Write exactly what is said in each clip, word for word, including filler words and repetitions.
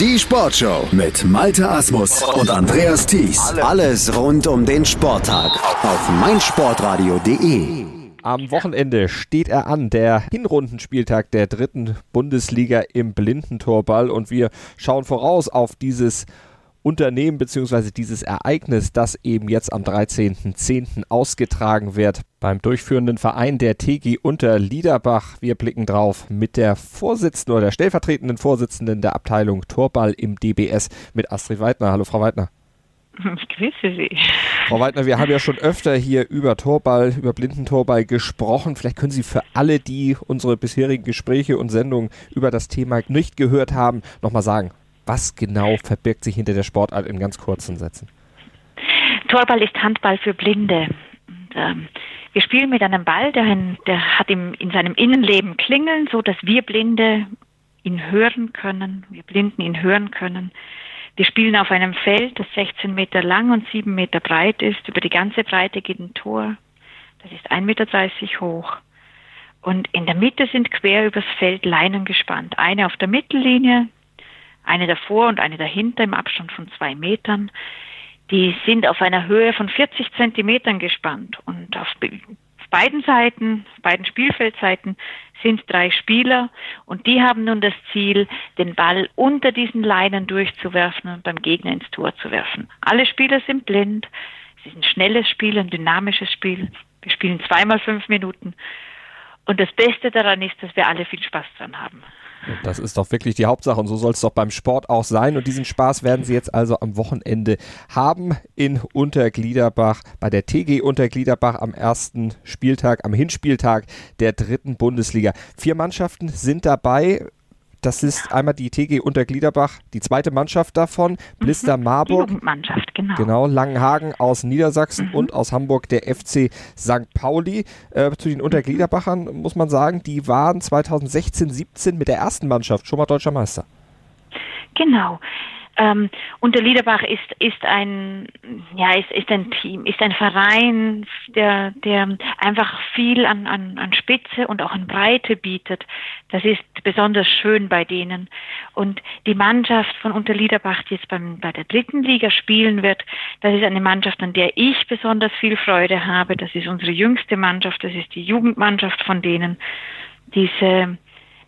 Die Sportshow mit Malte Asmus und Andreas Thies. Alles rund um den Sporttag auf meinsportradio punkt de. Am Wochenende steht er an, der Hinrundenspieltag der dritten Bundesliga im Blindentorball. Und wir schauen voraus auf dieses Unternehmen bzw. dieses Ereignis, das eben jetzt am dreizehnten zehnten ausgetragen wird beim durchführenden Verein der T G Unterliederbach. Wir blicken drauf mit der Vorsitzenden oder der stellvertretenden Vorsitzenden der Abteilung Torball im D B S mit Astrid Weidner. Hallo Frau Weidner. Ich grüße Sie. Frau Weidner, wir haben ja schon öfter hier über Torball, über Blindentorball gesprochen. Vielleicht können Sie für alle, die unsere bisherigen Gespräche und Sendungen über das Thema nicht gehört haben, nochmal sagen, was genau verbirgt sich hinter der Sportart in ganz kurzen Sätzen? Torball ist Handball für Blinde. Und, ähm, wir spielen mit einem Ball, der, der hat im, in seinem Innenleben Klingeln, so dass wir Blinde ihn hören können, wir Blinden ihn hören können. Wir spielen auf einem Feld, das sechzehn Meter lang und sieben Meter breit ist. Über die ganze Breite geht ein Tor. Das ist ein Meter dreißig hoch. Und in der Mitte sind quer übers Feld Leinen gespannt. Eine auf der Mittellinie, eine davor und eine dahinter im Abstand von zwei Metern. Die sind auf einer Höhe von vierzig Zentimetern gespannt. Und auf beiden Seiten, auf beiden Spielfeldseiten sind drei Spieler. Und die haben nun das Ziel, den Ball unter diesen Leinen durchzuwerfen und beim Gegner ins Tor zu werfen. Alle Spieler sind blind. Es ist ein schnelles Spiel, ein dynamisches Spiel. Wir spielen zweimal fünf Minuten. Und das Beste daran ist, dass wir alle viel Spaß dran haben. Das ist doch wirklich die Hauptsache und so soll es doch beim Sport auch sein. Und diesen Spaß werden Sie jetzt also am Wochenende haben in Untergliederbach, bei der T G Untergliederbach am ersten Spieltag, am Hinspieltag der dritten Bundesliga. Vier Mannschaften sind dabei. Das ist einmal die T G Untergliederbach, die zweite Mannschaft davon, Blista Marburg, die Jugendmannschaft, genau. genau, Langenhagen aus Niedersachsen mhm. und aus Hamburg der F C Sankt Pauli. Äh, zu den Untergliederbachern muss man sagen, die waren zweitausendsechzehn siebzehn mit der ersten Mannschaft schon mal Deutscher Meister. Genau. Ähm, Untergliederbach ist ist ein ja ist ist ein Team, ist ein Verein, der der einfach viel an an an Spitze und auch an Breite bietet. Das ist besonders schön bei denen. Und die Mannschaft von Untergliederbach, die jetzt beim bei der dritten Liga spielen wird, das ist eine Mannschaft, an der ich besonders viel Freude habe. Das ist unsere jüngste Mannschaft, das ist die Jugendmannschaft von denen. Diese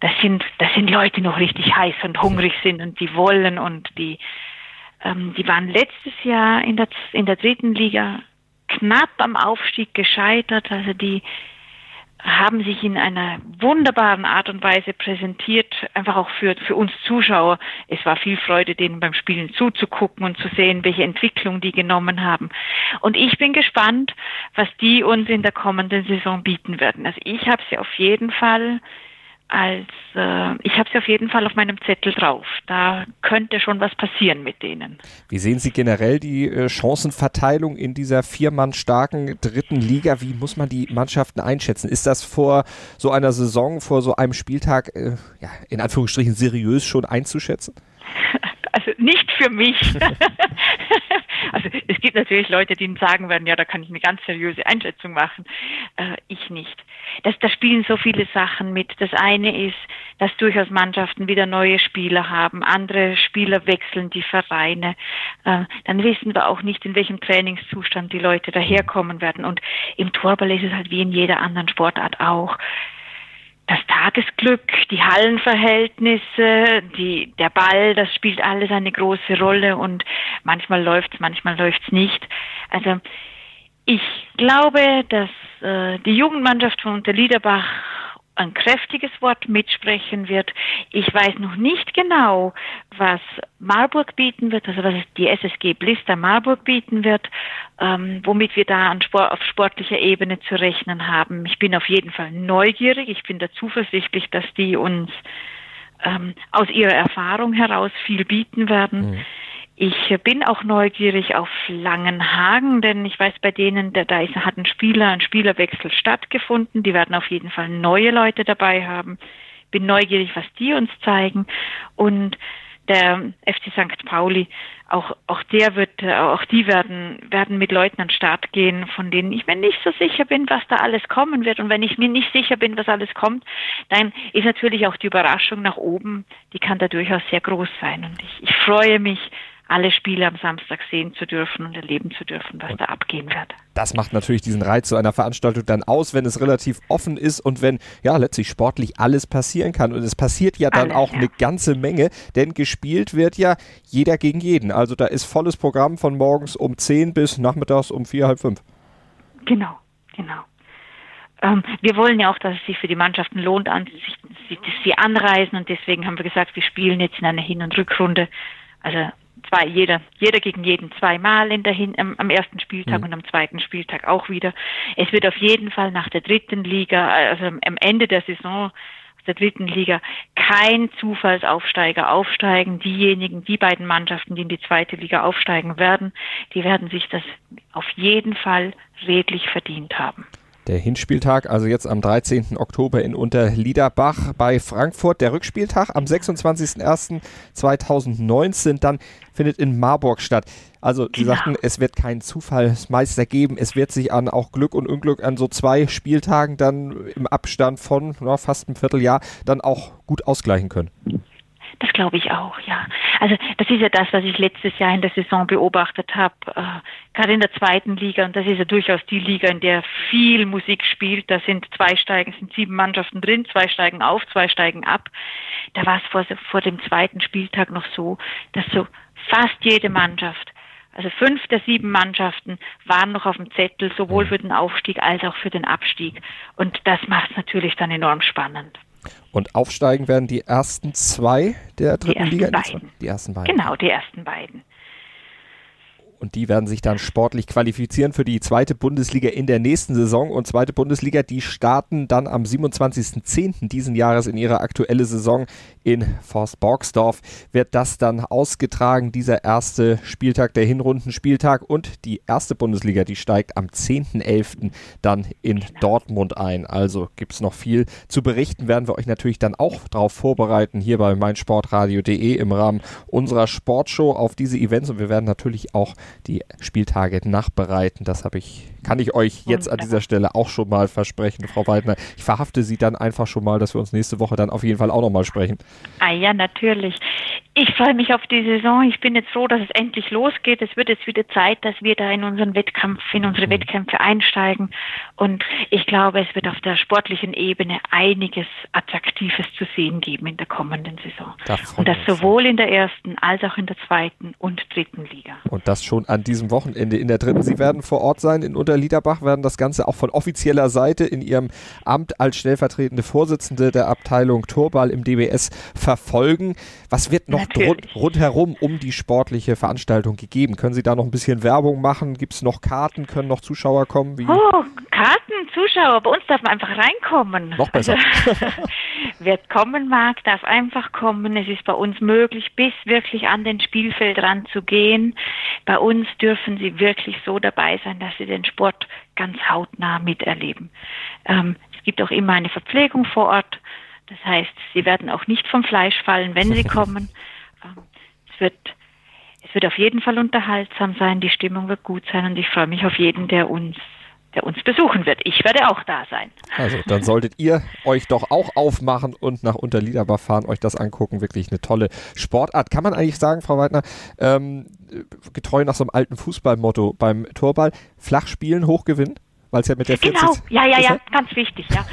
Das sind, das sind Leute, die noch richtig heiß und hungrig sind und die wollen und die, ähm, die waren letztes Jahr in der, in der dritten Liga knapp am Aufstieg gescheitert. Also die haben sich in einer wunderbaren Art und Weise präsentiert, einfach auch für, für uns Zuschauer. Es war viel Freude, denen beim Spielen zuzugucken und zu sehen, welche Entwicklung die genommen haben. Und ich bin gespannt, was die uns in der kommenden Saison bieten werden. Also ich habe sie auf jeden Fall als äh, ich habe sie auf jeden Fall auf meinem Zettel drauf. Da könnte schon was passieren mit denen. Wie sehen Sie generell die äh, Chancenverteilung in dieser viermann starken dritten Liga? Wie muss man die Mannschaften einschätzen? Ist das vor so einer Saison, vor so einem Spieltag, äh, ja, in Anführungsstrichen seriös schon einzuschätzen? Also nicht für mich. Also es gibt natürlich Leute, die sagen werden, ja, da kann ich eine ganz seriöse Einschätzung machen. Äh, ich nicht. Das, da spielen so viele Sachen mit. Das eine ist, dass durchaus Mannschaften wieder neue Spieler haben. Andere Spieler wechseln die Vereine. Äh, dann wissen wir auch nicht, in welchem Trainingszustand die Leute daherkommen werden. Und im Torball ist es halt wie in jeder anderen Sportart auch. Das Tagesglück, die Hallenverhältnisse, die, der Ball, das spielt alles eine große Rolle und manchmal läuft's, manchmal läuft's nicht. Also ich glaube, dass äh, die Jugendmannschaft von Unterliederbach ein kräftiges Wort mitsprechen wird. Ich weiß noch nicht genau, was Marburg bieten wird, also was die S S G Blista Marburg bieten wird, ähm, womit wir da an Sport, auf sportlicher Ebene zu rechnen haben. Ich bin auf jeden Fall neugierig. Ich bin da zuversichtlich, dass die uns ähm, aus ihrer Erfahrung heraus viel bieten werden. Mhm. Ich bin auch neugierig auf Langenhagen, denn ich weiß, bei denen, da ist, hat ein Spieler, ein Spielerwechsel stattgefunden. Die werden auf jeden Fall neue Leute dabei haben. Bin neugierig, was die uns zeigen. Und der F C Sankt Pauli, auch auch der wird, auch die werden werden mit Leuten an den Start gehen, von denen ich mir nicht so sicher bin, was da alles kommen wird. Und wenn ich mir nicht sicher bin, was alles kommt, dann ist natürlich auch die Überraschung nach oben, die kann da durchaus sehr groß sein. Und ich, ich freue mich, alle Spiele am Samstag sehen zu dürfen und erleben zu dürfen, was da abgehen wird. Das macht natürlich diesen Reiz so einer Veranstaltung dann aus, wenn es relativ offen ist und wenn ja letztlich sportlich alles passieren kann. Und es passiert ja dann alles, auch ja. eine ganze Menge, denn gespielt wird ja jeder gegen jeden. Also da ist volles Programm von morgens um zehn bis nachmittags um vier, halb fünf. Genau, genau. Wir wollen ja auch, dass es sich für die Mannschaften lohnt, dass sie anreisen, und deswegen haben wir gesagt, wir spielen jetzt in einer Hin- und Rückrunde, also zwei, jeder, jeder gegen jeden zweimal in der Hin- am, am ersten Spieltag mhm. und am zweiten Spieltag auch wieder. Es wird auf jeden Fall nach der dritten Liga, also am Ende der Saison aus der dritten Liga, kein Zufallsaufsteiger aufsteigen. Diejenigen, die beiden Mannschaften, die in die zweite Liga aufsteigen werden, die werden sich das auf jeden Fall redlich verdient haben. Der Hinspieltag, also jetzt am dreizehnten Oktober in Unterliederbach bei Frankfurt. Der Rückspieltag am sechsundzwanzigsten ersten zweitausendneunzehn dann findet in Marburg statt. Also Sie genau. sagten, es wird keinen Zufallsmeister geben. Es wird sich an auch Glück und Unglück an so zwei Spieltagen dann im Abstand von na, fast einem Vierteljahr dann auch gut ausgleichen können. Das glaube ich auch, ja. Also das ist ja das, was ich letztes Jahr in der Saison beobachtet habe, äh, gerade in der zweiten Liga, und das ist ja durchaus die Liga, in der viel Musik spielt. Da sind zwei Steigen, sind sieben Mannschaften drin, zwei steigen auf, zwei steigen ab. Da war es vor, vor dem zweiten Spieltag noch so, dass so fast jede Mannschaft, also fünf der sieben Mannschaften, waren noch auf dem Zettel, sowohl für den Aufstieg als auch für den Abstieg. Und das macht es natürlich dann enorm spannend. Und aufsteigen werden die ersten zwei der dritten Liga? Die ersten beiden. Genau, die ersten beiden. Und die werden sich dann sportlich qualifizieren für die zweite Bundesliga in der nächsten Saison. Und zweite Bundesliga, die starten dann am siebenundzwanzigsten zehnten diesen Jahres in ihre aktuelle Saison. In Forst-Borgsdorf wird das dann ausgetragen, dieser erste Spieltag, der Hinrundenspieltag. Und die erste Bundesliga, die steigt am zehnten elften dann in Dortmund ein. Also gibt es noch viel zu berichten, werden wir euch natürlich dann auch darauf vorbereiten, hier bei meinsportradio punkt de im Rahmen unserer Sportshow auf diese Events. Und wir werden natürlich auch die Spieltage nachbereiten. Das habe ich, kann ich euch jetzt an dieser Stelle auch schon mal versprechen, Frau Weidner. Ich verhafte Sie dann einfach schon mal, dass wir uns nächste Woche dann auf jeden Fall auch nochmal sprechen. Ah ja, natürlich. Ich freue mich auf die Saison. Ich bin jetzt froh, dass es endlich losgeht. Es wird jetzt wieder Zeit, dass wir da in unseren Wettkampf, in unsere mhm. Wettkämpfe einsteigen. Und ich glaube, es wird auf der sportlichen Ebene einiges Attraktives zu sehen geben in der kommenden Saison. Das und das sowohl in der ersten als auch in der zweiten und dritten Liga. Und das schon an diesem Wochenende in der dritten. Sie werden vor Ort sein in Unterliederbach, werden das Ganze auch von offizieller Seite in Ihrem Amt als stellvertretende Vorsitzende der Abteilung Torball im D B S verfolgen. Was wird noch Natürlich. rundherum um die sportliche Veranstaltung gegeben? Können Sie da noch ein bisschen Werbung machen? Gibt es noch Karten? Können noch Zuschauer kommen? Wie? Oh, Karten, Zuschauer. Bei uns darf man einfach reinkommen. Noch besser. Also, wer kommen mag, darf einfach kommen. Es ist bei uns möglich, bis wirklich an den Spielfeld ranzugehen. Bei uns dürfen Sie wirklich so dabei sein, dass Sie den Sport ganz hautnah miterleben. Ähm, es gibt auch immer eine Verpflegung vor Ort. Das heißt, Sie werden auch nicht vom Fleisch fallen, wenn Sie kommen. Es wird, es wird auf jeden Fall unterhaltsam sein, die Stimmung wird gut sein, und ich freue mich auf jeden, der uns, der uns besuchen wird. Ich werde auch da sein. Also, dann solltet ihr euch doch auch aufmachen und nach Unterliederbach fahren, euch das angucken. Wirklich eine tolle Sportart. Kann man eigentlich sagen, Frau Weidner, ähm, getreu nach so einem alten Fußballmotto beim Torball, flach spielen, hoch gewinnen? Weil es ja mit der vierzig Genau, ja, ja, ja, ganz wichtig, ja.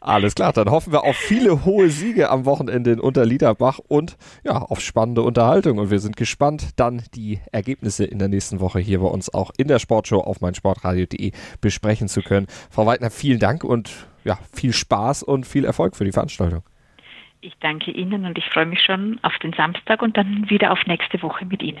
Alles klar, dann hoffen wir auf viele hohe Siege am Wochenende in Unterliederbach und ja, auf spannende Unterhaltung. Und wir sind gespannt, dann die Ergebnisse in der nächsten Woche hier bei uns auch in der Sportshow auf meinsportradio punkt de besprechen zu können. Frau Weidner, vielen Dank und ja, viel Spaß und viel Erfolg für die Veranstaltung. Ich danke Ihnen und ich freue mich schon auf den Samstag und dann wieder auf nächste Woche mit Ihnen.